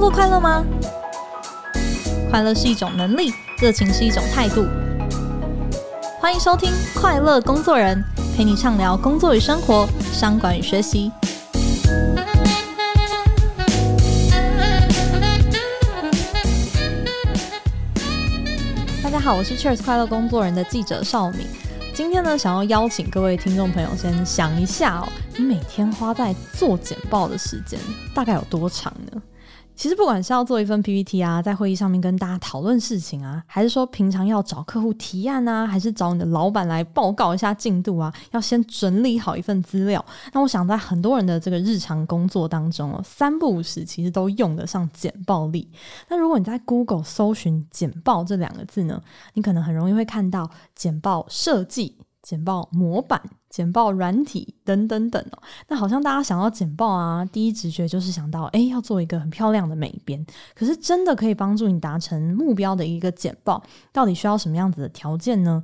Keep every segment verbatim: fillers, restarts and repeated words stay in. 工作快乐吗？快乐是一种能力，热情是一种态度。欢迎收听《快乐工作人》，陪你畅聊工作与生活，商管与学习。大家好，我是 Cheers 快乐工作人的记者邵敏。今天呢，想要邀请各位听众朋友先想一下哦，你每天花在做简报的时间大概有多长呢？其实不管是要做一份 P P T 啊，在会议上面跟大家讨论事情啊，还是说平常要找客户提案啊，还是找你的老板来报告一下进度啊，要先整理好一份资料。那我想在很多人的这个日常工作当中哦，三不五时其实都用得上简报力。那如果你在 Google 搜寻简报这两个字呢，你可能很容易会看到简报设计、简报模板、简报软体等等等哦，那好像大家想到简报啊，第一直觉就是想到诶，要做一个很漂亮的美编。可是真的可以帮助你达成目标的一个简报，到底需要什么样子的条件呢？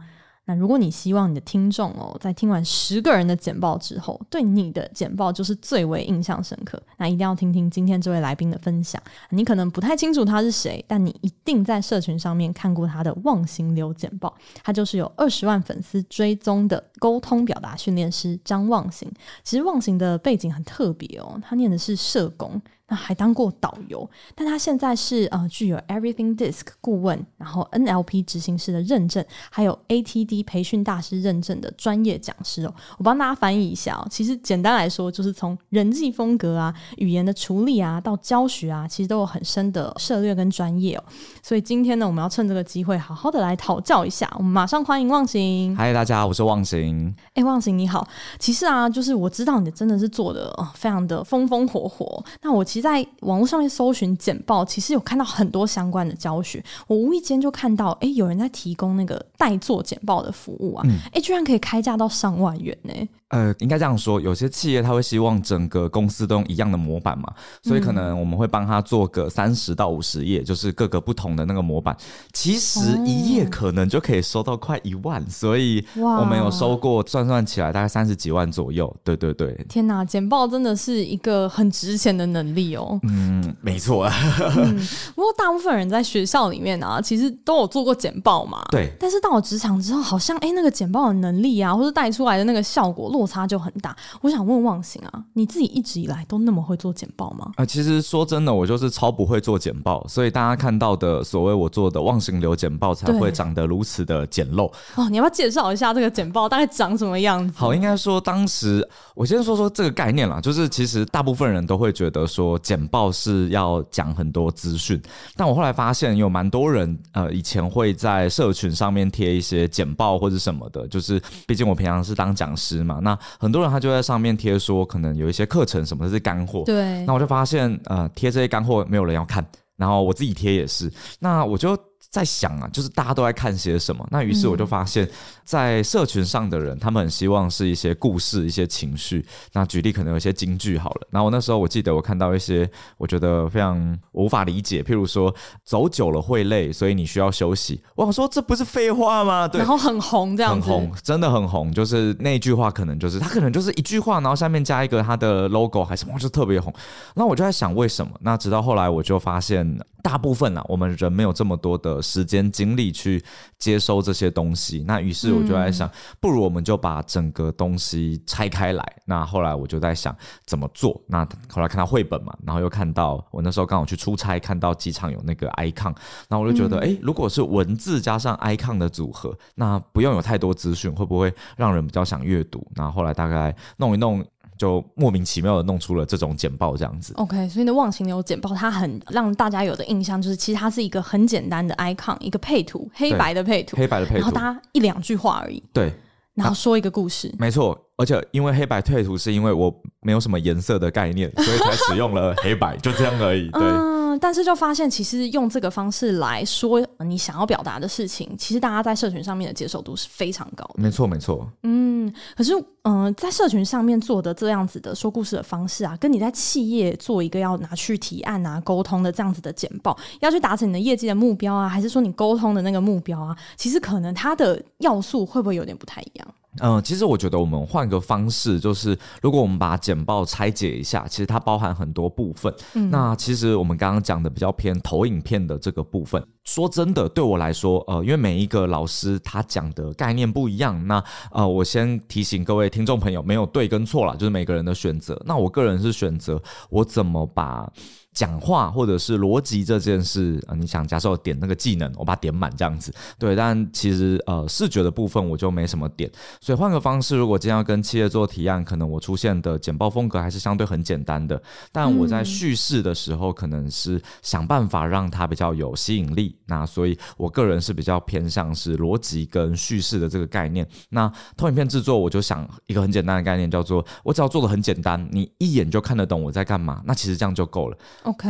那如果你希望你的听众哦，在听完十个人的简报之后，对你的简报就是最为印象深刻，那一定要听听今天这位来宾的分享。你可能不太清楚他是谁，但你一定在社群上面看过他的忘形流简报。他就是有二十万粉丝追踪的沟通表达训练师张忘形。其实忘形的背景很特别哦，他念的是社工，那还当过导游，但他现在是呃具有 Everything Disc 顾问，然后 N L P 执行师的认证，还有 A T D 培训大师认证的专业讲师哦。我帮大家翻译一下哦，其实简单来说就是从人际风格啊、语言的处理啊到教学啊，其实都有很深的涉略跟专业哦。所以今天呢，我们要趁这个机会好好的来讨教一下。我们马上欢迎忘形。嗨，大家好，我是忘形。哎，忘形你好。其实啊，就是我知道你真的是做的、呃、非常的风风火火。那我其实其实在网络上面搜寻简报，其实有看到很多相关的教学，我无意间就看到诶有人在提供那个代做简报的服务啊、嗯、诶居然可以开价到上万元呢、欸呃，应该这样说，有些企业他会希望整个公司都用一样的模板嘛，所以可能我们会帮他做个三十到五十页，就是各个不同的那个模板，其实一页可能就可以收到快一万，所以我们有收过，算算起来大概三十几万左右。对对对，天哪，简报真的是一个很值钱的能力哦。嗯，没错、嗯、不过大部分人在学校里面啊，其实都有做过简报嘛，对，但是到了职场之后，好像、欸、那个简报的能力啊，或是带出来的那个效果落差就很大。我想问忘形啊，你自己一直以来都那么会做简报吗？呃、其实说真的，我就是超不会做简报，所以大家看到的所谓我做的忘形流简报才会长得如此的简陋。哦，你要不要介绍一下这个简报大概长什么样子？好，应该说当时我先说说这个概念啦，就是其实大部分人都会觉得说简报是要讲很多资讯，但我后来发现有蛮多人呃以前会在社群上面贴一些简报或是什么的，就是毕竟我平常是当讲师嘛，那很多人他就在上面贴说可能有一些课程什么的是干货，对，那我就发现呃贴这些干货没有人要看，然后我自己贴也是，那我就在想啊，就是大家都在看些什么，那于是我就发现在社群上的人、嗯、他们很希望是一些故事、一些情绪，那举例可能有一些金句好了，然后那时候我记得我看到一些我觉得非常我无法理解，譬如说走久了会累，所以你需要休息，我想说这不是废话吗？对，然后很红这样子，很红，真的很红，就是那句话可能就是他可能就是一句话，然后下面加一个他的 logo 还是什么，就特别红，那我就在想为什么，那直到后来我就发现大部分啊，我们人没有这么多的时间精力去接收这些东西，那于是我就在想、嗯、不如我们就把整个东西拆开来，那后来我就在想怎么做，那后来看到绘本嘛，然后又看到我那时候刚好去出差，看到机场有那个 icon， 那我就觉得哎、嗯欸，如果是文字加上 icon 的组合，那不用有太多资讯，会不会让人比较想阅读，然后后来大概弄一弄就莫名其妙的弄出了这种简报这样子。 OK， 所以你的忘形流简报它很让大家有的印象就是其实它是一个很简单的 icon， 一个配图，黑白的配图，黑白的配图，然后大家一两句话而已，对，然后说一个故事、啊、没错，而且因为黑白配图是因为我没有什么颜色的概念，所以才使用了黑白就这样而已，对、嗯，但是就发现其实用这个方式来说你想要表达的事情，其实大家在社群上面的接受度是非常高的。没错没错，嗯，可是、呃、在社群上面做的这样子的说故事的方式啊，跟你在企业做一个要拿去提案啊、沟通的这样子的简报，要去达成你的业绩的目标啊，还是说你沟通的那个目标啊，其实可能它的要素会不会有点不太一样？嗯，其实我觉得我们换个方式，就是如果我们把简报拆解一下，其实它包含很多部分、嗯、那其实我们刚刚讲的比较偏投影片的这个部分，说真的对我来说呃，因为每一个老师他讲的概念不一样，那呃，我先提醒各位听众朋友，没有对跟错啦，就是每个人的选择。那我个人是选择我怎么把讲话或者是逻辑这件事、呃、你想假设我点那个技能，我把它点满这样子，对，但其实呃视觉的部分我就没什么点，所以换个方式，如果今天要跟企业做提案，可能我出现的简报风格还是相对很简单的，但我在叙事的时候可能是想办法让它比较有吸引力、嗯、那所以我个人是比较偏向是逻辑跟叙事的这个概念。那投影片制作我就想一个很简单的概念，叫做我只要做的很简单，你一眼就看得懂我在干嘛，那其实这样就够了。OK，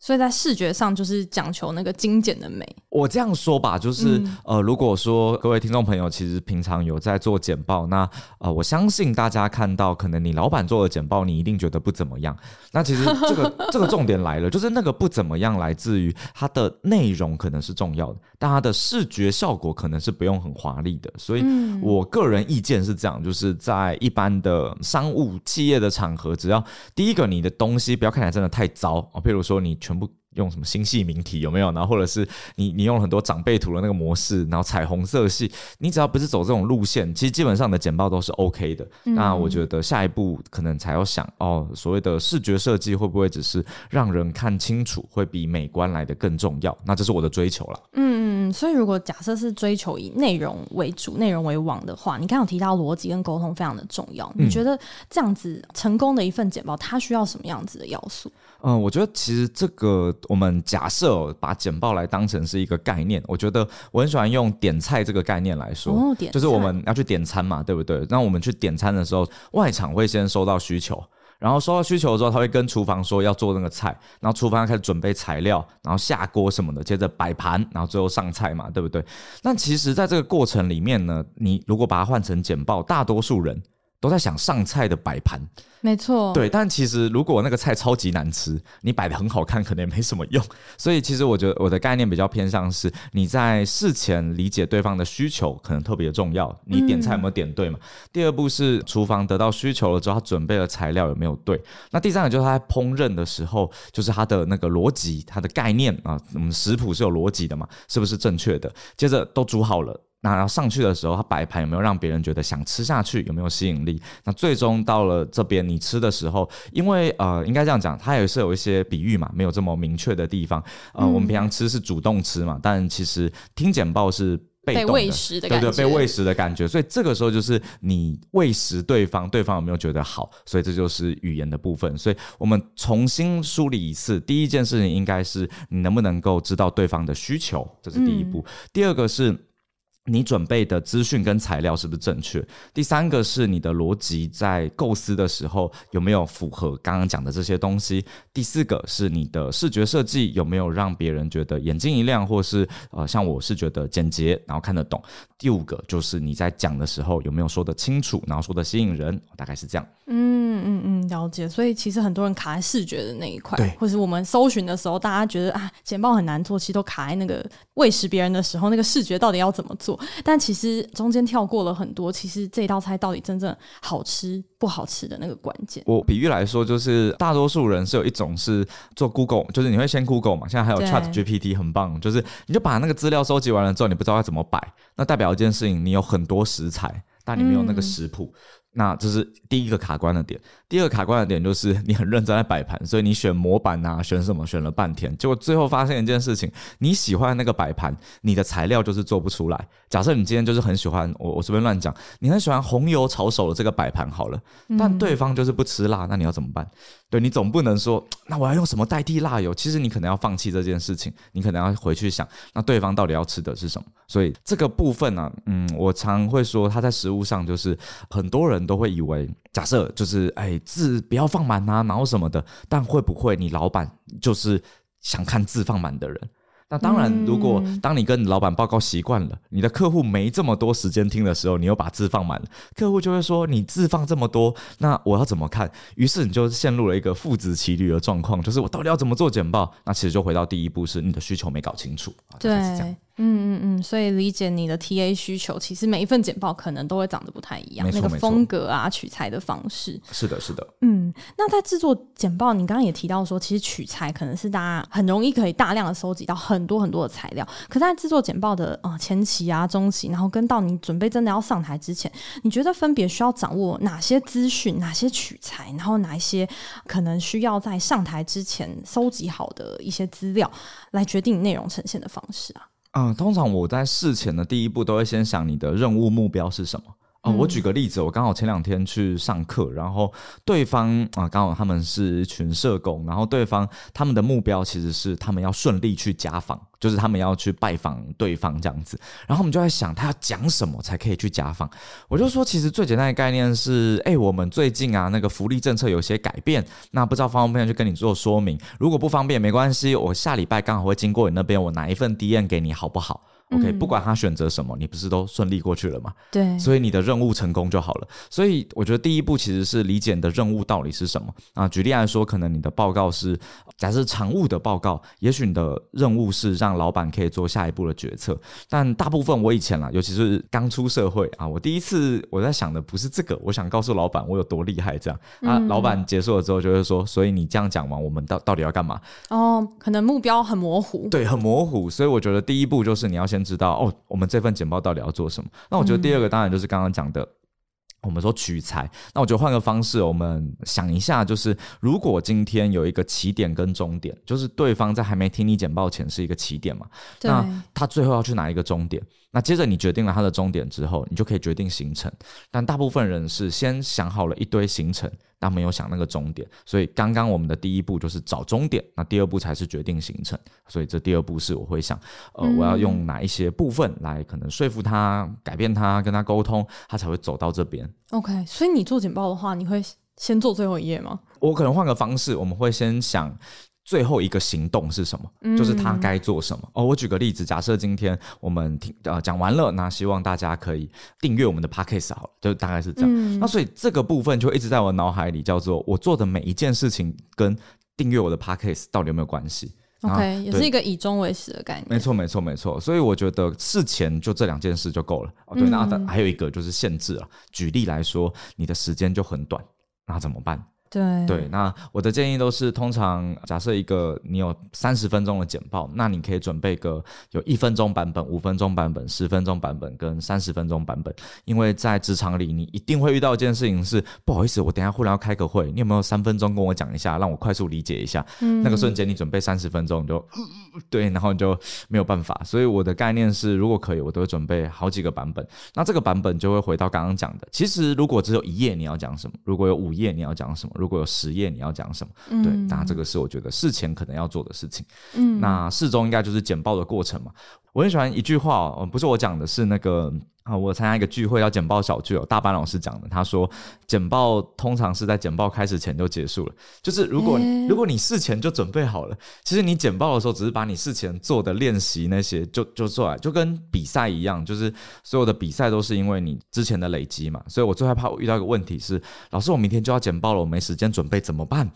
所以在视觉上就是讲求那个精简的美。我这样说吧，就是、嗯、呃，如果说各位听众朋友其实平常有在做简报，那呃，我相信大家看到可能你老板做的简报，你一定觉得不怎么样。那其实这个这个重点来了，就是那个不怎么样来自于它的内容可能是重要的，但它的视觉效果可能是不用很华丽的。所以我个人意见是这样，就是在一般的商务企业的场合，只要第一个你的东西不要看起来真的太糟啊、哦，譬如说你全部用什么星系名体有没有，然后或者是 你, 你用很多长辈图的那个模式，然后彩虹色系，你只要不是走这种路线，其实基本上的简报都是 OK 的、嗯、那我觉得下一步可能才要想哦，所谓的视觉设计会不会只是让人看清楚，会比美观来的更重要，那这是我的追求啦。嗯，所以如果假设是追求以内容为主内容为王的话，你刚刚有提到逻辑跟沟通非常的重要、嗯、你觉得这样子成功的一份简报它需要什么样子的要素？嗯，我觉得其实这个我们假设、哦、把简报来当成是一个概念，我觉得我很喜欢用点菜这个概念来说、哦、就是我们要去点餐嘛，对不对？那我们去点餐的时候，外场会先收到需求，然后收到需求之后，他会跟厨房说要做那个菜，然后厨房开始准备材料，然后下锅什么的，接着摆盘，然后最后上菜嘛，对不对？那其实在这个过程里面呢，你如果把它换成简报，大多数人都在想上菜的摆盘，没错，对。但其实如果那个菜超级难吃，你摆得很好看可能也没什么用，所以其实我觉得我的概念比较偏向是你在事前理解对方的需求可能特别重要，你点菜有没有点对嘛、嗯、第二步是厨房得到需求了之后，他准备的材料有没有对，那第三个就是他在烹饪的时候，就是他的那个逻辑，他的概念啊，我们食谱是有逻辑的嘛，是不是正确的，接着都煮好了，那然后上去的时候，它摆盘有没有让别人觉得想吃下去，有没有吸引力？那最终到了这边你吃的时候，因为呃，应该这样讲，它也是有一些比喻嘛，没有这么明确的地方。呃，嗯、我们平常吃是主动吃嘛，但其实听简报是被喂食的感觉，对对，被喂食的感觉。所以这个时候就是你喂食对方，对方有没有觉得好？所以这就是语言的部分。所以我们重新梳理一次，第一件事情应该是你能不能够知道对方的需求，这是第一步。嗯、第二个是你准备的资讯跟材料是不是正确？第三个是你的逻辑在构思的时候有没有符合刚刚讲的这些东西？第四个是你的视觉设计有没有让别人觉得眼睛一亮，或是呃，像我是觉得简洁，然后看得懂。第五个就是你在讲的时候有没有说得清楚，然后说得吸引人，大概是这样。嗯嗯嗯，了解。所以其实很多人卡在视觉的那一块，或是我们搜寻的时候，大家觉得啊，简报很难做，其实都卡在那个喂食别人的时候，那个视觉到底要怎么做？但其实中间跳过了很多，其实这道菜到底真正好吃不好吃的那个关键。我比喻来说，就是大多数人是有一种是做 Google， 就是你会先 Google 嘛，现在还有 ChatGPT 很棒，就是你就把那个资料收集完了之后，你不知道要怎么摆，那代表一件事情，你有很多食材，但你没有那个食谱。嗯，那这是第一个卡关的点。第二个卡关的点就是你很认真在摆盘，所以你选模板啊，选什么选了半天，结果最后发现一件事情，你喜欢那个摆盘，你的材料就是做不出来。假设你今天就是很喜欢，我我随便乱讲，你很喜欢红油炒手的这个摆盘好了，但对方就是不吃辣，那你要怎么办？对，你总不能说那我要用什么代替辣油，其实你可能要放弃这件事情，你可能要回去想那对方到底要吃的是什么。所以这个部分啊，嗯，我常会说它在食物上就是很多人都会以为，假设就是哎字不要放满啊，然后什么的，但会不会你老板就是想看字放满的人？那当然，如果当你跟老板报告习惯了，你的客户没这么多时间听的时候，你又把字放满了，客户就会说你字放这么多，那我要怎么看？于是你就陷入了一个父子骑驴的状况，就是我到底要怎么做简报？那其实就回到第一步，是你的需求没搞清楚。对，嗯嗯嗯，所以理解你的 T A 需求，其实每一份简报可能都会长得不太一样，那个风格啊，取材的方式。是的是的。嗯，那在制作简报，你刚刚也提到说其实取材可能是大家很容易可以大量的收集到很多很多的材料，可在制作简报的、呃、前期啊中期，然后跟到你准备真的要上台之前，你觉得分别需要掌握哪些资讯，哪些取材，然后哪一些可能需要在上台之前收集好的一些资料来决定内容呈现的方式啊？嗯，通常我在事前的第一步都会先想你的任务目标是什么。呃、我举个例子，我刚好前两天去上课，然后对方啊，刚好他们是一群社工，然后对方他们的目标其实是他们要顺利去家访，就是他们要去拜访对方这样子，然后我们就在想他要讲什么才可以去家访。我就说其实最简单的概念是哎、欸，我们最近啊那个福利政策有些改变，那不知道方不方便去跟你做说明，如果不方便没关系，我下礼拜刚好会经过你那边，我拿一份 D N 给你好不好？OK， 不管他选择什么，你不是都顺利过去了吗？对，所以你的任务成功就好了。所以我觉得第一步其实是理解你的任务到底是什么啊。举例来说，可能你的报告是假设常务的报告，也许你的任务是让老板可以做下一步的决策。但大部分我以前啦，尤其是刚出社会啊，我第一次我在想的不是这个，我想告诉老板我有多厉害这样啊。嗯、老板结束了之后就会说，所以你这样讲完，我们到到底要干嘛？哦，可能目标很模糊。对，很模糊。所以我觉得第一步就是你要先。先知道哦，我们这份简报到底要做什么。那我觉得第二个当然就是刚刚讲的、嗯、我们说取材。那我觉得换个方式，我们想一下，就是如果今天有一个起点跟终点，就是对方在还没听你简报前是一个起点嘛，那他最后要去哪一个终点，那接着你决定了他的终点之后，你就可以决定行程。但大部分人是先想好了一堆行程，但没有想那个终点，所以刚刚我们的第一步就是找终点，那第二步才是决定行程。所以这第二步是我会想呃、嗯，我要用哪一些部分来可能说服他，改变他，跟他沟通，他才会走到这边。 OK， 所以你做简报的话，你会先做最后一页吗？我可能换个方式，我们会先想最后一个行动是什么，就是他该做什么、嗯哦、我举个例子，假设今天我们听、呃、讲完了，那希望大家可以订阅我们的 Podcast 好了，就大概是这样、嗯、那所以这个部分就一直在我脑海里，叫做我做的每一件事情跟订阅我的 Podcast 到底有没有关系。OK， 也是一个以终为始的概念。没错没错没错，所以我觉得事前就这两件事就够了、哦、对、嗯、那还有一个就是限制了。举例来说，你的时间就很短，那怎么办？对, 对，那我的建议都是，通常假设一个你有三十分钟的简报，那你可以准备个有一分钟版本、五分钟版本、十分钟版本跟三十分钟版本。因为在职场里你一定会遇到一件事情是，不好意思，我等一下忽然要开个会，你有没有三分钟跟我讲一下，让我快速理解一下、嗯、那个瞬间你准备三十分钟你就、呃、对，然后你就没有办法。所以我的概念是，如果可以我都会准备好几个版本。那这个版本就会回到刚刚讲的，其实如果只有一页你要讲什么，如果有五页你要讲什么，如果有实验你要讲什么、嗯、对，那这个是我觉得事前可能要做的事情、嗯、那事中应该就是简报的过程嘛。我很喜欢一句话、哦、不是我讲的，是那个、啊、我参加一个聚会叫简报小聚、哦、大班老师讲的，他说简报通常是在简报开始前就结束了，就是如果、欸、如果你事前就准备好了，其实你简报的时候只是把你事前做的练习那些就就做来，就跟比赛一样，就是所有的比赛都是因为你之前的累积嘛。所以我最害怕我遇到一个问题是，老师我明天就要简报了，我没时间准备怎么办？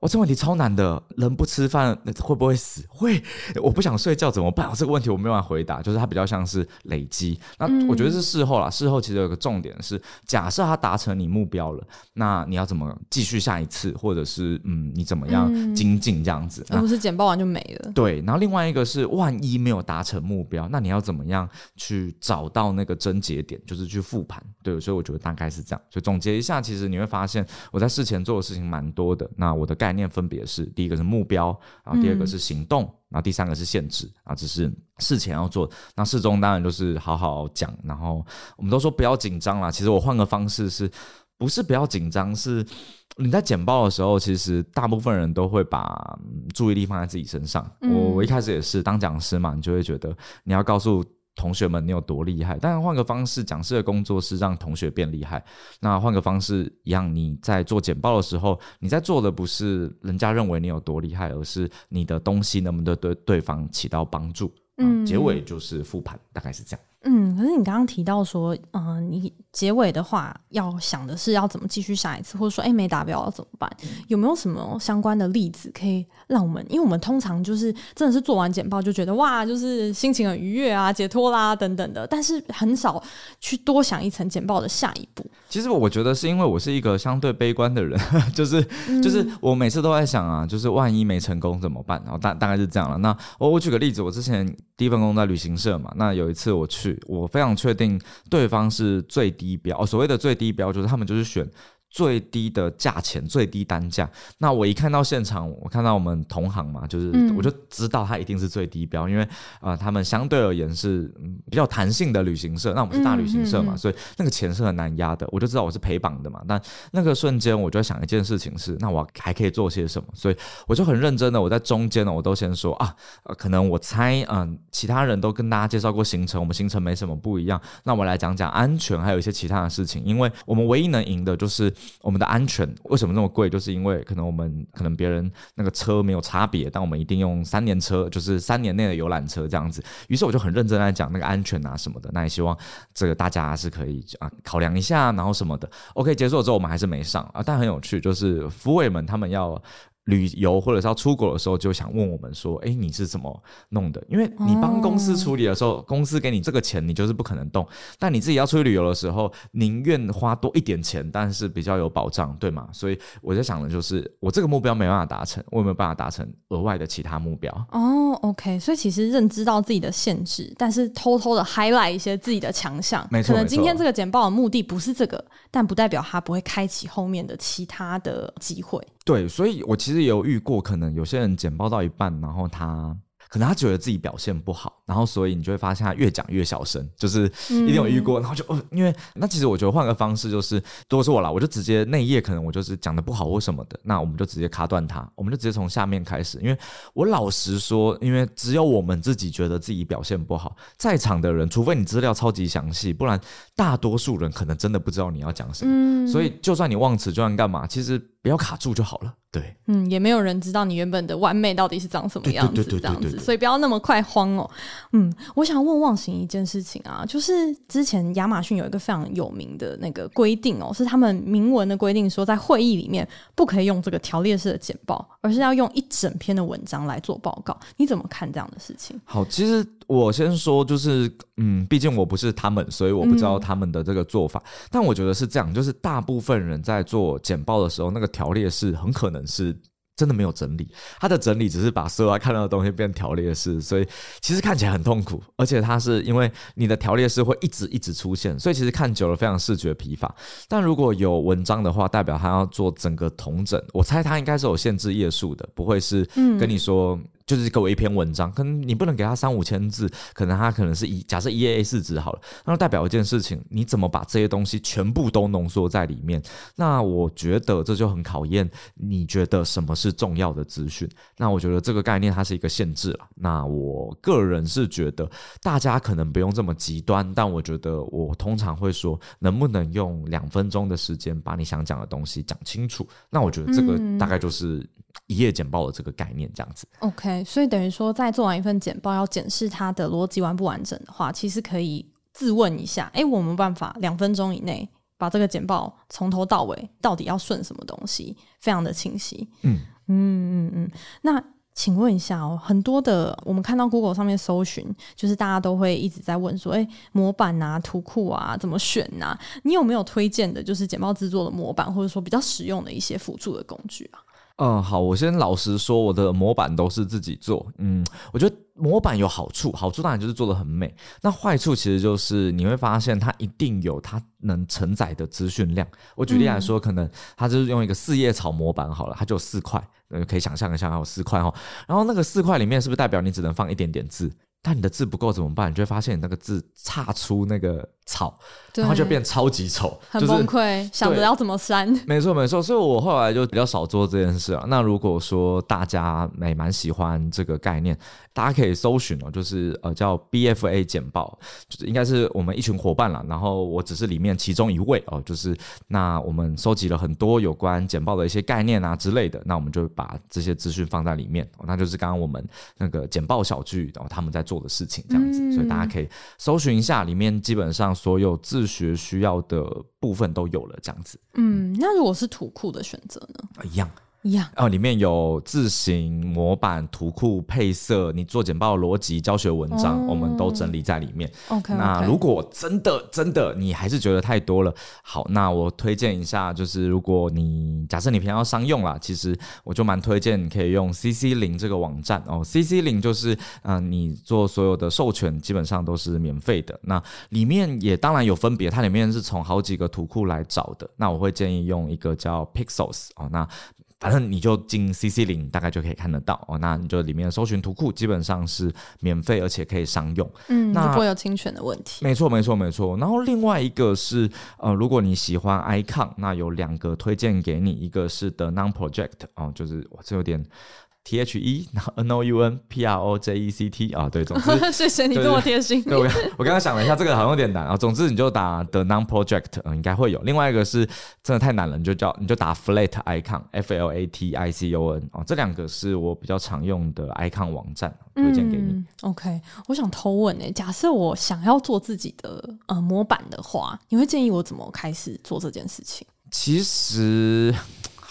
我、哦、这问题超难的，人不吃饭会不会死？会，我不想睡觉怎么办？这个问题我没办法回答，就是它比较像是累积。那我觉得是事后啦，事后其实有个重点是，假设它达成你目标了，那你要怎么继续下一次，或者是嗯，你怎么样精进这样子？而、嗯、不是简报完就没了。对，然后另外一个是，万一没有达成目标，那你要怎么样去找到那个症结点，就是去复盘。对，所以我觉得大概是这样。所以总结一下，其实你会发现我在事前做的事情蛮多的。那我的概念概念分别是，第一个是目标，然后第二个是行动、嗯、然后第三个是限制啊，这是事前要做。那事中当然就是好好讲，然后我们都说不要紧张啦，其实我换个方式是，不是不要紧张，是你在简报的时候，其实大部分人都会把注意力放在自己身上、嗯、我一开始也是当讲师嘛，你就会觉得你要告诉同学们你有多厉害，但换个方式，讲师的工作是让同学变厉害。那换个方式一样，你在做简报的时候，你在做的不是人家认为你有多厉害，而是你的东西能不能对对方起到帮助、嗯嗯、结尾就是复盘，大概是这样。嗯，可是你刚刚提到说，嗯、呃，你结尾的话要想的是要怎么继续下一次，或者说，哎、欸，没达标要怎么办？有没有什么相关的例子可以让我们？因为我们通常就是真的是做完简报就觉得哇，就是心情很愉悦啊，解脱啦等等的，但是很少去多想一层简报的下一步。其实我觉得是因为我是一个相对悲观的人，就是就是我每次都在想啊，就是万一没成功怎么办？然后大大概是这样了。那我我举个例子，我之前第一份工作在旅行社嘛，那有一次我去。我非常确定对方是最低标、哦、所谓的最低标就是他们就是选最低的价钱最低单价，那我一看到现场我看到我们同行嘛，就是我就知道他一定是最低标、嗯、因为、呃、他们相对而言是、嗯、比较弹性的旅行社，那我们是大旅行社嘛、嗯嗯嗯、所以那个钱是很难压的，我就知道我是陪绑的嘛，但那个瞬间我就想一件事情是那我还可以做些什么，所以我就很认真的我在中间我都先说啊、呃，可能我猜、呃、其他人都跟大家介绍过行程，我们行程没什么不一样，那我来讲讲安全还有一些其他的事情，因为我们唯一能赢的就是我们的安全为什么那么贵，就是因为可能我们可能别人那个车没有差别，但我们一定用三年车，就是三年内的游览车这样子，于是我就很认真在讲那个安全啊什么的，那也希望这个大家是可以、啊、考量一下然后什么的。 OK 结束了之后我们还是没上、啊、但很有趣就是福委们他们要旅游或者是要出国的时候就想问我们说，哎，你是怎么弄的，因为你帮公司处理的时候、哦、公司给你这个钱你就是不可能动，但你自己要出去旅游的时候宁愿花多一点钱但是比较有保障对吗，所以我在想的就是我这个目标没办法达成，我有没有办法达成额外的其他目标。哦 OK 所以其实认知到自己的限制，但是偷偷的 highlight 一些自己的强项，没错，可能今天这个简报的目的不是这个，但不代表它不会开启后面的其他的机会。对，所以我其实也有遇过可能有些人简报到一半，然后他可能他觉得自己表现不好，然后所以你就会发现他越讲越小声，就是一定有遇过、嗯、然后就、呃、因为那其实我觉得换个方式就是如果是我啦，我就直接那一页可能我就是讲的不好或什么的，那我们就直接卡断它，我们就直接从下面开始，因为我老实说因为只有我们自己觉得自己表现不好，在场的人除非你资料超级详细，不然大多数人可能真的不知道你要讲什么、嗯、所以就算你忘词就算干嘛其实不要卡住就好了。对，嗯，也没有人知道你原本的完美到底是长什么样子，这样子，所以不要那么快慌哦。嗯，我想问忘形一件事情啊，就是之前亚马逊有一个非常有名的那个规定哦，是他们明文的规定说在会议里面不可以用这个条列式的简报，而是要用一整篇的文章来做报告，你怎么看这样的事情？好，其实我先说就是嗯，毕竟我不是他们，所以我不知道他们的这个做法、嗯、但我觉得是这样，就是大部分人在做简报的时候那个条列式很可能是真的没有整理，他的整理只是把所有他看到的东西变条列式，所以其实看起来很痛苦，而且他是因为你的条列式会一直一直出现，所以其实看久了非常视觉疲乏，但如果有文章的话代表他要做整个统整，我猜他应该是有限制页数的，不会是跟你说、嗯就是给我一篇文章，可能你不能给他三五千字，可能他可能是一假设一页 A 四 纸好了，那代表一件事情，你怎么把这些东西全部都浓缩在里面？那我觉得这就很考验你觉得什么是重要的资讯。那我觉得这个概念它是一个限制啦。那我个人是觉得大家可能不用这么极端，但我觉得我通常会说，能不能用两分钟的时间把你想讲的东西讲清楚？那我觉得这个大概就是一页简报的这个概念这样子。OK。所以等于说在做完一份简报要检视它的逻辑完不完整的话，其实可以自问一下，诶，我们办法两分钟以内把这个简报从头到尾到底要顺什么东西非常的清晰。嗯嗯嗯嗯。那请问一下哦，很多的我们看到 Google 上面搜寻，就是大家都会一直在问说，诶，模板啊图库啊怎么选啊，你有没有推荐的就是简报制作的模板，或者说比较实用的一些辅助的工具啊？嗯，好，我先老实说，我的模板都是自己做。嗯，我觉得模板有好处，好处当然就是做得很美。那坏处其实就是你会发现它一定有它能承载的资讯量。我举例来说，可能它就是用一个四叶草模板好了，它就有四块，可以想象一下，它有四块哈。然后那个四块里面是不是代表你只能放一点点字？但你的字不够怎么办？你就会发现你那个字岔出那个草，然后就变超级丑，很崩溃、就是、想着要怎么删。没错没错，所以我后来就比较少做这件事了。那如果说大家也蛮喜欢这个概念，大家可以搜寻哦，就是呃叫 B F A 简报，就是应该是我们一群伙伴啦，然后我只是里面其中一位哦，就是那我们收集了很多有关简报的一些概念啊之类的，那我们就把这些资讯放在里面、哦、那就是刚刚我们那个简报小聚、哦、他们在做的事情这样子、嗯、所以大家可以搜寻一下，里面基本上所有自学需要的部分都有了这样子。嗯，那如果是图库的选择呢、呃、一样一样、呃、里面有字型模板图库配色，你做简报逻辑教学文章、哦、我们都整理在里面。 okay, 那如果真的真的你还是觉得太多了，好，那我推荐一下，就是如果你假设你平常要商用啦，其实我就蛮推荐你可以用 C C 零 这个网站、哦、C C 零 就是、呃、你做所有的授权基本上都是免费的，那里面也当然有分别，它里面是从好几个图库来找的，那我会建议用一个叫 Pixels、哦、那反正你就进 C C 零 大概就可以看得到、哦、那你就里面搜寻图库基本上是免费而且可以商用，嗯，就不会有侵权的问题。没错没错没错。然后另外一个是呃，如果你喜欢 Icon， 那有两个推荐给你，一个是 The Non-Project、哦、就是哇这有点T H E N O U N P R O J E C T 啊，对，总之谢谢你这么贴心。对，我我刚刚想了一下，这个好像有点难啊。总之你就打 The Non-Project、嗯、应该会有。另外一个是真的太难了，你就叫你就打 Flat Icon F L A T I C O N、哦、这两个是我比较常用的 Icon 网站，推荐给你、嗯、OK。 我想偷问、欸、假设我想要做自己的、呃、模板的话，你会建议我怎么开始做这件事情？其实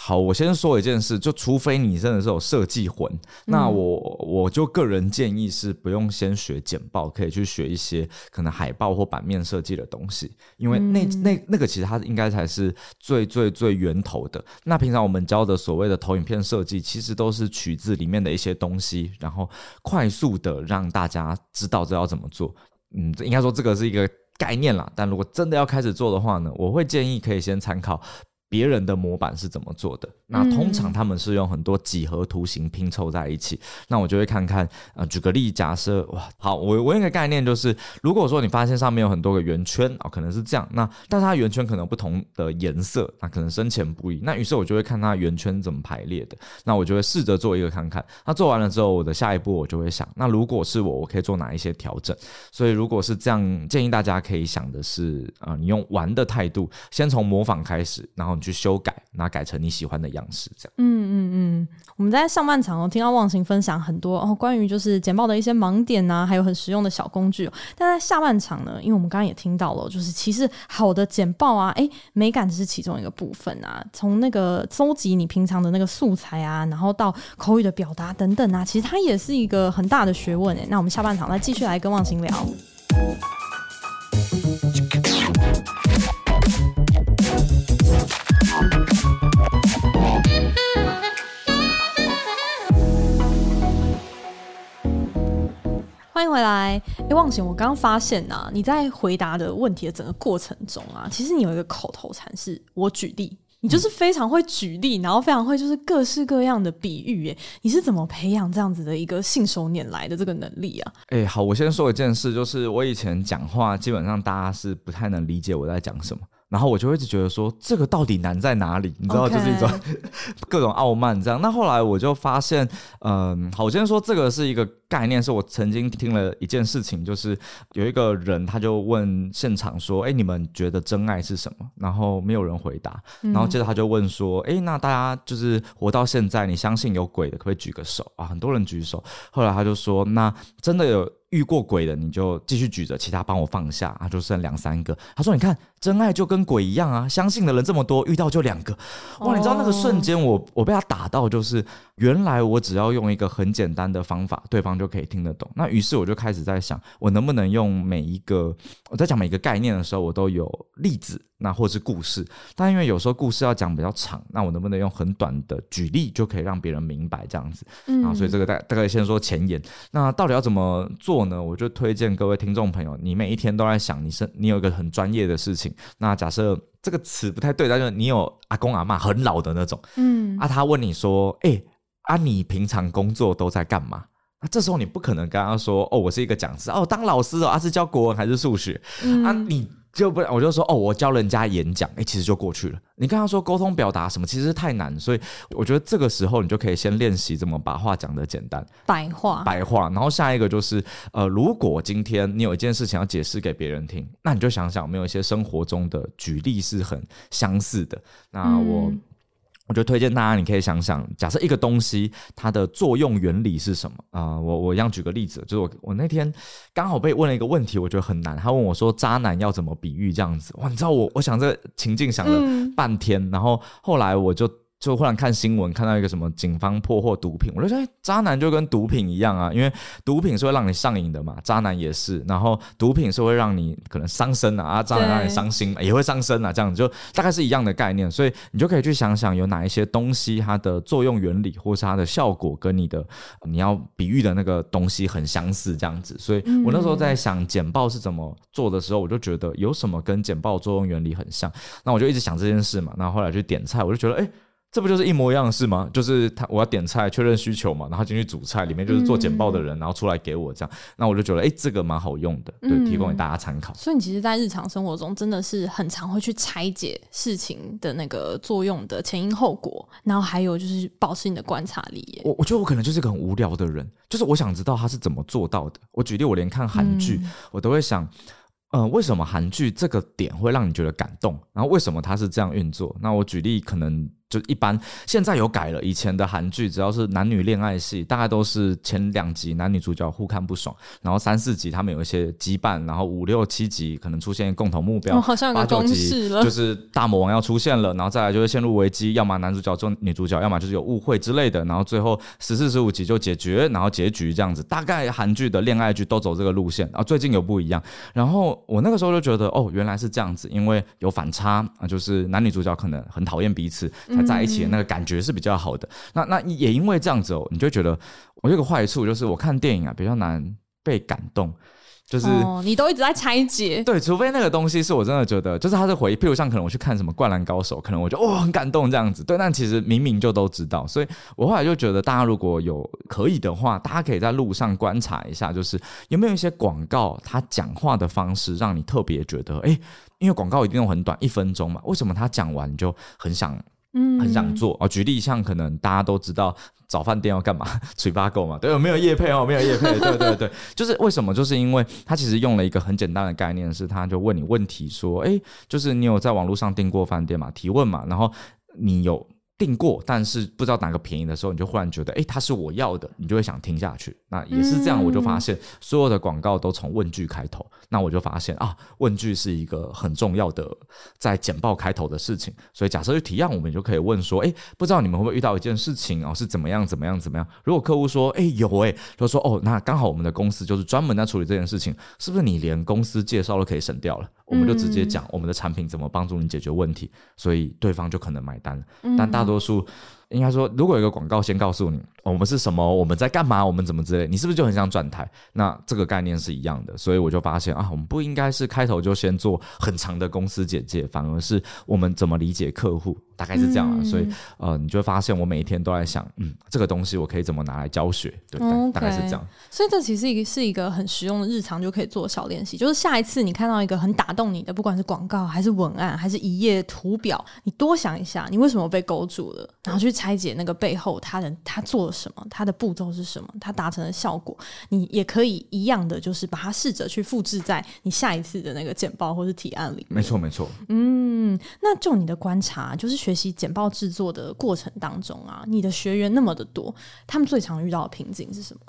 好，我先说一件事，就除非你真的是有设计魂、嗯、那我我就个人建议是不用先学简报，可以去学一些可能海报或版面设计的东西，因为那、嗯、那, 那个其实它应该才是最最最源头的。那平常我们教的所谓的投影片设计其实都是取自里面的一些东西，然后快速的让大家知道这要怎么做。嗯，应该说这个是一个概念啦，但如果真的要开始做的话呢，我会建议可以先参考别人的模板是怎么做的，那通常他们是用很多几何图形拼凑在一起、嗯、那我就会看看、呃、举个例，假设哇，好，我我有一个概念，就是如果说你发现上面有很多个圆圈、哦、可能是这样，那但是它圆圈可能有不同的颜色，那可能深浅不一，那于是我就会看它圆圈怎么排列的，那我就会试着做一个看看，那做完了之后我的下一步我就会想，那如果是我我可以做哪一些调整。所以如果是这样，建议大家可以想的是、呃、你用玩的态度先从模仿开始，然后去修改，那改成你喜欢的样式这样。嗯嗯嗯，我们在上半场、哦、听到忘形分享很多、哦、关于就是简报的一些盲点啊，还有很实用的小工具、哦、但在下半场呢，因为我们刚刚也听到了，就是其实好的简报啊，诶，美感是其中一个部分啊，从那个搜集你平常的那个素材啊，然后到口语的表达等等啊，其实它也是一个很大的学问耶。那我们下半场再继续来跟忘形聊。欢迎回来。欸，忘形，我刚刚发现啊，你在回答的问题的整个过程中啊，其实你有一个口头禅是我举例，你就是非常会举例，然后非常会就是各式各样的比喻耶。你是怎么培养这样子的一个信手拈来的这个能力啊？欸，好，我先说一件事，就是我以前讲话基本上大家是不太能理解我在讲什么，然后我就一直觉得说这个到底难在哪里，你知道， okay. 就是一种各种傲慢这样。那后来我就发现，嗯，好，我先说这个是一个概念，是我曾经听了一件事情，就是有一个人他就问现场说，哎，你们觉得真爱是什么？然后没有人回答，然后接着他就问说，哎，那大家就是活到现在，你相信有鬼的，可不可以举个手啊？很多人举手，后来他就说，那真的有遇过鬼的你就继续举着，其他帮我放下啊，就剩两三个。他说你看真爱就跟鬼一样啊，相信的人这么多，遇到就两个。哇，你知道那个瞬间我我被他打到，就是原来我只要用一个很简单的方法对方就可以听得懂。那于是我就开始在想，我能不能用每一个我在讲每一个概念的时候我都有例子，那或是故事，但因为有时候故事要讲比较长，那我能不能用很短的举例就可以让别人明白这样子。嗯，然后所以这个大概先说前言。那到底要怎么做呢？我就推荐各位听众朋友，你每一天都在想 你, 是你有一个很专业的事情，那假设这个词不太对，但是你有阿公阿嬷很老的那种，嗯，啊他问你说，欸，啊你平常工作都在干嘛？啊，这时候你不可能跟他说，哦我是一个讲师，哦当老师哦，啊是教国文还是数学，嗯，啊你就不，我就说哦，我教人家演讲，欸，其实就过去了。你跟他说沟通表达什么，其实太难，所以我觉得这个时候你就可以先练习怎么把话讲得简单，白话，白话。然后下一个就是，呃，如果今天你有一件事情要解释给别人听，那你就想想有没有一些生活中的举例是很相似的。那我。嗯，我就推荐大家你可以想想，假设一个东西它的作用原理是什么、呃、我我一样举个例子，就是 我, 我那天刚好被问了一个问题，我觉得很难，他问我说渣男要怎么比喻这样子，哇，你知道我我想这个情境想了半天、嗯、然后后来我就就忽然看新闻，看到一个什么警方破获毒品，我就觉得、哎、渣男就跟毒品一样啊，因为毒品是会让你上瘾的嘛，渣男也是，然后毒品是会让你可能伤身 啊, 啊渣男让你伤心也会伤身啊，这样就大概是一样的概念，所以你就可以去想想有哪一些东西它的作用原理或是它的效果跟你的你要比喻的那个东西很相似这样子。所以我那时候在想简报是怎么做的时候，我就觉得有什么跟简报作用原理很像，那我就一直想这件事嘛，然后后来去点菜，我就觉得哎。这不就是一模一样的事吗？就是他我要点菜确认需求嘛，然后进去煮菜，里面就是做简报的人、嗯、然后出来给我这样，那我就觉得哎，这个蛮好用的，对、嗯、提供给大家参考。所以你其实在日常生活中真的是很常会去拆解事情的那个作用的前因后果，然后还有就是保持你的观察力耶。 我, 我觉得我可能就是一个很无聊的人，就是我想知道他是怎么做到的。我举例，我连看韩剧、嗯、我都会想呃，为什么韩剧这个点会让你觉得感动，然后为什么它是这样运作。那我举例，可能就一般现在有改了，以前的韩剧只要是男女恋爱戏大概都是前两集男女主角互看不爽，然后三四集他们有一些羁绊，然后五六七集可能出现共同目标、哦、好像有个公式了，就是大魔王要出现了，然后再来就会陷入危机，要么男主角做女主角，要么就是有误会之类的，然后最后十四十五集就解决，然后结局这样子，大概韩剧的恋爱剧都走这个路线啊。最近有不一样，然后我那个时候就觉得哦，原来是这样子，因为有反差、啊、就是男女主角可能很讨厌彼此在一起的那个感觉是比较好的、嗯、那, 那也因为这样子哦，你就觉得我有个坏处，就是我看电影啊比较难被感动，就是、哦、你都一直在拆解，对，除非那个东西是我真的觉得就是它是回忆，譬如像可能我去看什么灌篮高手，可能我就哇、哦、很感动这样子，对，但其实明明就都知道。所以我后来就觉得大家如果有可以的话，大家可以在路上观察一下，就是有没有一些广告它讲话的方式让你特别觉得哎，因为广告一定很短，一分钟嘛，为什么它讲完你就很想嗯，很想做、哦、举例，像可能大家都知道早饭店要干嘛，嘴巴够嘛，对，没有业配哦，没有业配，对对对，就是为什么，就是因为他其实用了一个很简单的概念，是他就问你问题说哎，就是你有在网络上订过饭店嘛，提问嘛，然后你有订过但是不知道哪个便宜的时候，你就忽然觉得哎，它是我要的，你就会想听下去。那也是这样，我就发现、嗯、所有的广告都从问句开头，那我就发现啊，问句是一个很重要的在简报开头的事情。所以假设去提案，我们就可以问说哎，不知道你们会不会遇到一件事情、哦、是怎么样怎么样怎么样，如果客户说哎有哎，就说哦，那刚好我们的公司就是专门在处理这件事情，是不是你连公司介绍都可以省掉了，我们就直接讲我们的产品怎么帮助你解决问题、嗯、所以对方就可能买单了、嗯、但大多数应该说，如果有一个广告先告诉你、哦、我们是什么，我们在干嘛，我们怎么之类，你是不是就很想转台？那这个概念是一样的。所以我就发现啊，我们不应该是开头就先做很长的公司简介，反而是我们怎么理解客户，大概是这样啊。嗯、所以呃，你就会发现我每一天都在想，嗯，这个东西我可以怎么拿来教学，对，嗯、大概是这样。所以这其实是一个很实用的日常就可以做小练习，就是下一次你看到一个很打动你的，不管是广告还是文案还是一页图表，你多想一下，你为什么被勾住了，然后去拆解那个背后他人他做了什么，他的步骤是什么，他达成的效果，你也可以一样的就是把它试着去复制在你下一次的那个简报或是提案里面。没错没错。嗯，那就你的观察，就是学习简报制作的过程当中啊，你的学员那么的多，他们最常遇到的瓶颈是什么？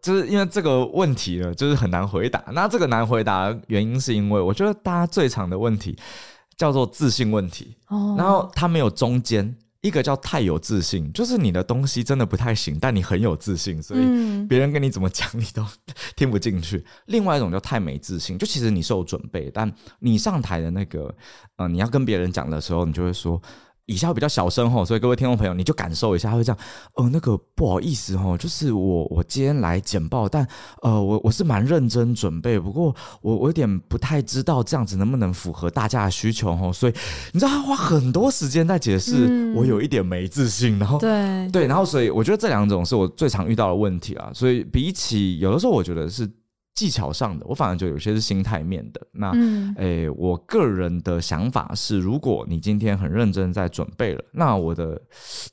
就是因为这个问题呢，就是很难回答。那这个难回答原因是因为我觉得大家最常的问题叫做自信问题、哦、然后它没有中间，一个叫太有自信，就是你的东西真的不太行，但你很有自信，所以别人跟你怎么讲你都听不进去、嗯、另外一种叫太没自信，就其实你是有准备，但你上台的那个、呃、你要跟别人讲的时候，你就会说，以下会比较小声齁，所以各位听众朋友你就感受一下，他会这样呃那个不好意思齁，就是我我今天来简报，但呃我我是蛮认真准备，不过我我有点不太知道这样子能不能符合大家的需求齁，所以你知道他花很多时间在解释、嗯、我有一点没自信，然后对对，然后所以我觉得这两种是我最常遇到的问题啊，所以比起有的时候我觉得是技巧上的，我反而觉得有些是心态面的。那、嗯欸、我个人的想法是，如果你今天很认真在准备了，那我的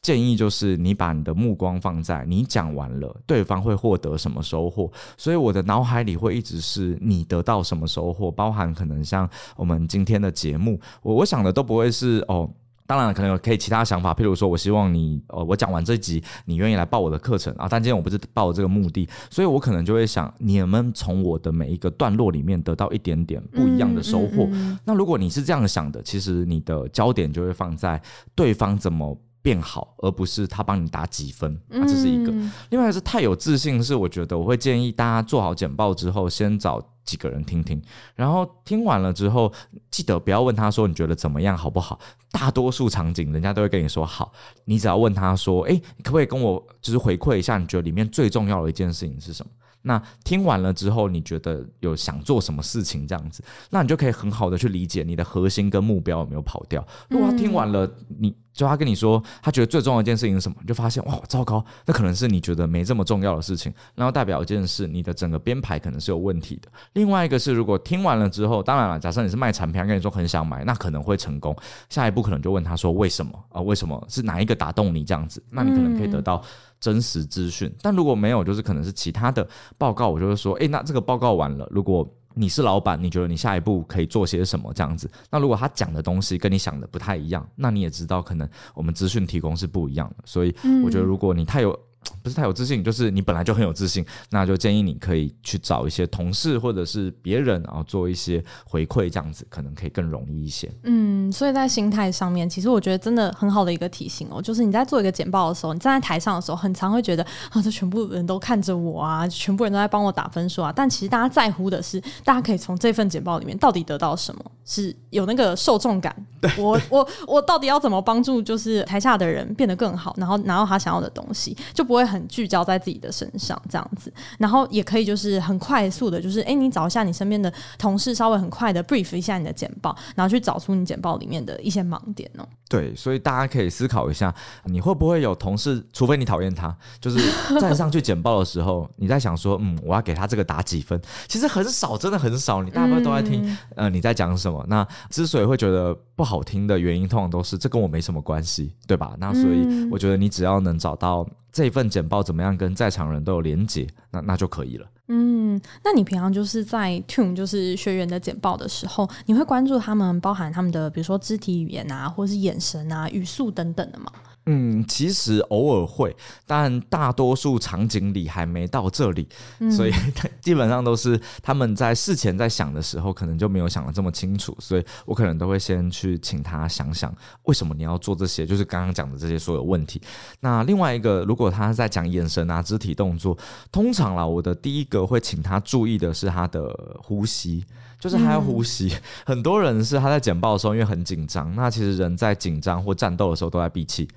建议就是你把你的目光放在你讲完了对方会获得什么收获，所以我的脑海里会一直是你得到什么收获，包含可能像我们今天的节目， 我, 我想的都不会是哦当然可能有可以其他想法，譬如说我希望你呃，我讲完这集你愿意来报我的课程啊，但今天我不是报这个目的，所以我可能就会想你们从我的每一个段落里面得到一点点不一样的收获、嗯嗯嗯、那如果你是这样想的，其实你的焦点就会放在对方怎么变好，而不是他帮你打几分、啊、这是一个、嗯、另外是太有自信，是我觉得我会建议大家做好简报之后先找几个人听听，然后听完了之后记得不要问他说你觉得怎么样好不好，大多数场景人家都会跟你说好，你只要问他说诶可不可以跟我就是回馈一下你觉得里面最重要的一件事情是什么，那听完了之后你觉得有想做什么事情这样子，那你就可以很好的去理解你的核心跟目标有没有跑掉。如果他听完了你就他跟你说他觉得最重要的一件事情是什么，你就发现哇糟糕，那可能是你觉得没这么重要的事情，然后代表一件事你的整个编排可能是有问题的。另外一个是如果听完了之后，当然了假设你是卖产品跟你说很想买，那可能会成功，下一步可能就问他说为什么、呃、为什么是哪一个打动你这样子，那你可能可以得到真实资讯。但如果没有就是可能是其他的报告，我就会说诶那这个报告完了，如果你是老板你觉得你下一步可以做些什么这样子，那如果他讲的东西跟你想的不太一样，那你也知道可能我们资讯提供是不一样的，所以我觉得如果你太有、嗯、不是太有自信，就是你本来就很有自信，那就建议你可以去找一些同事或者是别人然后做一些回馈这样子，可能可以更容易一些。嗯，所以在心态上面其实我觉得真的很好的一个提醒哦，就是你在做一个简报的时候，你站在台上的时候很常会觉得啊，这全部人都看着我啊，全部人都在帮我打分数啊，但其实大家在乎的是大家可以从这份简报里面到底得到什么，是有那个受众感，对对我我我到底要怎么帮助就是台下的人变得更好，然后拿到他想要的东西，就不会很聚焦在自己的身上这样子。然后也可以就是很快速的就是哎，你找一下你身边的同事，稍微很快的 brief 一下你的简报，然后去找出你简报里面的一些盲点哦。对，所以大家可以思考一下你会不会有同事，除非你讨厌他，就是站上去简报的时候你在想说嗯，我要给他这个打几分，其实很少，真的很少，你大部分都在听、嗯呃、你在讲什么。那之所以会觉得不好听的原因通常都是这跟我没什么关系，对吧？那所以我觉得你只要能找到这份简报怎么样跟在场人都有连结， 那, 那就可以了。嗯，那你平常就是在 tune 就是学员的简报的时候，你会关注他们包含他们的比如说肢体语言啊，或是眼神啊，语速等等的吗？嗯，其实偶尔会，但大多数场景里还没到这里、嗯、所以基本上都是他们在事前在想的时候可能就没有想得这么清楚，所以我可能都会先去请他想想为什么你要做这些，就是刚刚讲的这些所有问题。那另外一个如果他在讲眼神啊肢体动作，通常啦我的第一个会请他注意的是他的呼吸，就是他要呼吸、嗯、很多人是他在简报的时候因为很紧张，那其实人在紧张或战斗的时候都在闭气，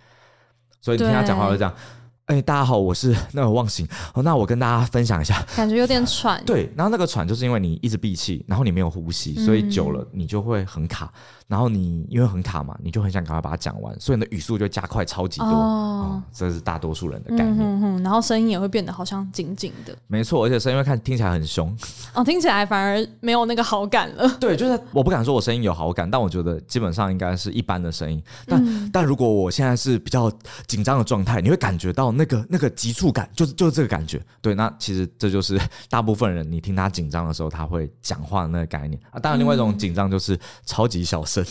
所以你听他讲话就这样，哎，大家好，我是那个忘形、哦、那我跟大家分享一下，感觉有点喘，对，然后那个喘就是因为你一直闭气，然后你没有呼吸，所以久了你就会很卡、嗯、然后你因为很卡嘛，你就很想赶快把它讲完，所以你的语速就加快超级多、哦嗯、这是大多数人的概念、嗯、哼哼然后声音也会变得好像紧紧的，没错，而且声音会看听起来很凶哦，听起来反而没有那个好感了。对，就是我不敢说我声音有好感，但我觉得基本上应该是一般的声音，但、嗯、但如果我现在是比较紧张的状态，你会感觉到那个那个急促感，就是就是这个感觉。对，那其实这就是大部分人你听他紧张的时候他会讲话的那个概念、啊、当然另外一种紧张就是超级小声、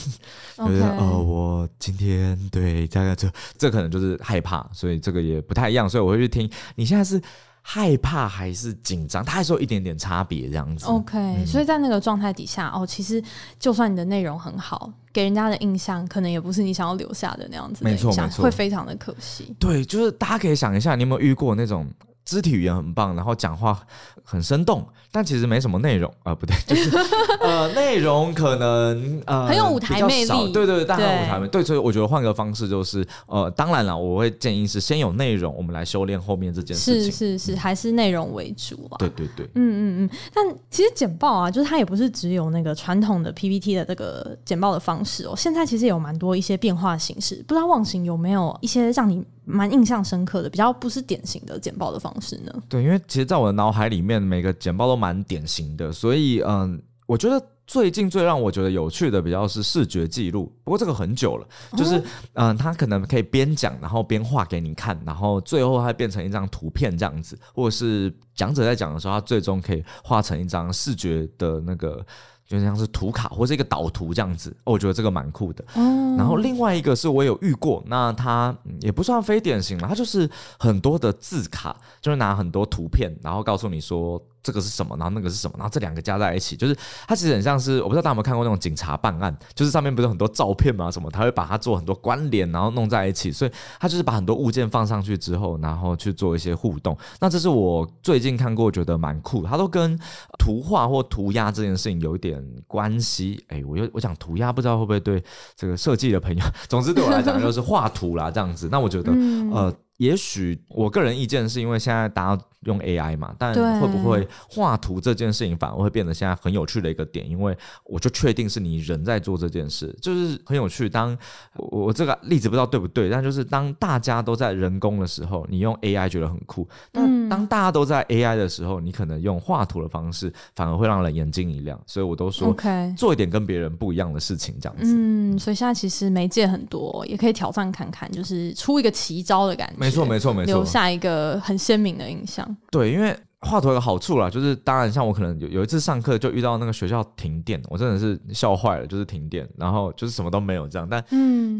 嗯、就是、okay. 哦我今天对大概这这可能就是害怕，所以这个也不太一样，所以我会去听你现在是害怕还是紧张，它还是有一点点差别这样子。 OK、嗯、所以在那个状态底下哦，其实就算你的内容很好，给人家的印象可能也不是你想要留下的那样子的印象，没错没错，会非常的可惜。对，就是大家可以想一下，你有没有遇过那种肢体语言很棒，然后讲话很生动，但其实没什么内容啊、呃，不对，就是呃，内容可能呃很有舞台魅力，对对对，但很有舞台魅力。对，所以我觉得换个方式就是呃，当然了，我会建议是先有内容，我们来修炼后面这件事情。是是是，还是内容为主啊。对对对，嗯嗯嗯。但其实简报啊，就是它也不是只有那个传统的 P P T 的这个简报的方式哦，现在其实有蛮多一些变化形式，不知道忘形有没有一些让你蛮印象深刻的比较不是典型的简报的方式呢？对，因为其实在我的脑海里面每个简报都蛮典型的，所以嗯，我觉得最近最让我觉得有趣的比较是视觉记录，不过这个很久了，就是嗯、呃，他可能可以边讲然后边画给你看，然后最后它变成一张图片这样子，或者是讲者在讲的时候他最终可以画成一张视觉的那个就像是图卡或是一个导图这样子、哦、我觉得这个蛮酷的、哦、然后另外一个是我有遇过，那它也不算非典型了，它就是很多的字卡，就是拿很多图片然后告诉你说这个是什么，然后那个是什么，然后这两个加在一起，就是它其实很像是，我不知道大家有没有看过那种警察办案，就是上面不是很多照片嘛什么，它会把它做很多关联然后弄在一起，所以它就是把很多物件放上去之后然后去做一些互动。那这是我最近看过觉得蛮酷，它都跟图画或涂鸦这件事情有一点关系。哎，我又我讲涂鸦不知道会不会对这个设计的朋友，总之对我来讲就是画图啦这样子。那我觉得、嗯、呃也许我个人意见是因为现在大家用 A I 嘛，但会不会画图这件事情反而会变得现在很有趣的一个点，因为我就确定是你人在做这件事，就是很有趣。当我这个例子不知道对不对，但就是当大家都在人工的时候，你用 A I 觉得很酷，但当大家都在 A I 的时候，你可能用画图的方式反而会让人眼睛一亮，所以我都说、okay. 做一点跟别人不一样的事情这样子。嗯，所以现在其实媒介很多，也可以挑战看看，就是出一个奇招的感觉。没错没错没错，留下一个很鲜明的印象。对，因为画图有个好处啦，就是当然像我可能 有, 有一次上课就遇到那个学校停电，我真的是笑坏了，就是停电然后就是什么都没有这样，但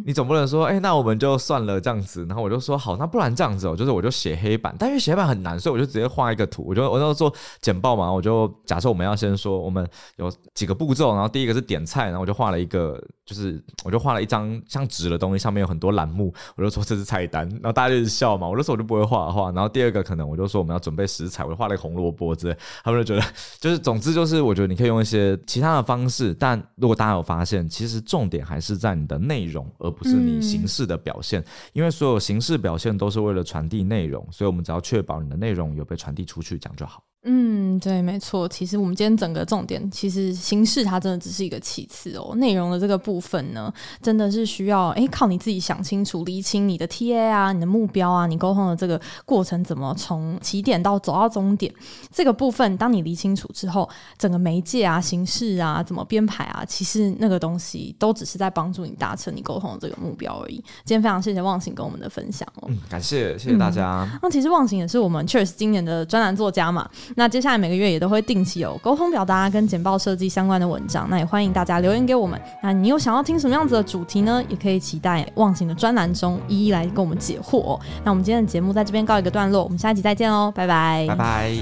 你总不能说哎、欸，那我们就算了这样子，然后我就说好，那不然这样子、喔、就是我就写黑板，但因为写黑板很难，所以我就直接画一个图，我就我就做简报嘛，我就假设我们要先说我们有几个步骤，然后第一个是点菜，然后我就画了一个，就是我就画了一张像纸的东西，上面有很多栏目，我就说这是菜单，然后大家就一直笑嘛，我就说我就不会画画，然后第二个可能我就说我们要准备食材，我就画红萝卜之类，他们就觉得就是总之就是我觉得你可以用一些其他的方式，但如果大家有发现其实重点还是在你的内容而不是你形式的表现、嗯、因为所有形式表现都是为了传递内容，所以我们只要确保你的内容有被传递出去，这样就好。嗯，对，没错。其实我们今天整个重点，其实形式它真的只是一个其次哦。内容的这个部分呢，真的是需要哎靠你自己想清楚，厘清你的 T A 啊，你的目标啊，你沟通的这个过程怎么从起点到走到终点，这个部分当你厘清楚之后，整个媒介啊、形式啊、怎么编排啊，其实那个东西都只是在帮助你达成你沟通的这个目标而已。今天非常谢谢忘形跟我们的分享哦，嗯，感谢谢谢大家。那、嗯啊、其实忘形也是我们 Cheers 今年的专栏作家嘛。那接下来每个月也都会定期有沟通表达跟简报设计相关的文章，那也欢迎大家留言给我们，那你有想要听什么样子的主题呢，也可以期待忘形的专栏中一一来跟我们解惑、哦、那我们今天的节目在这边告一个段落，我们下一集再见哦，拜拜拜拜。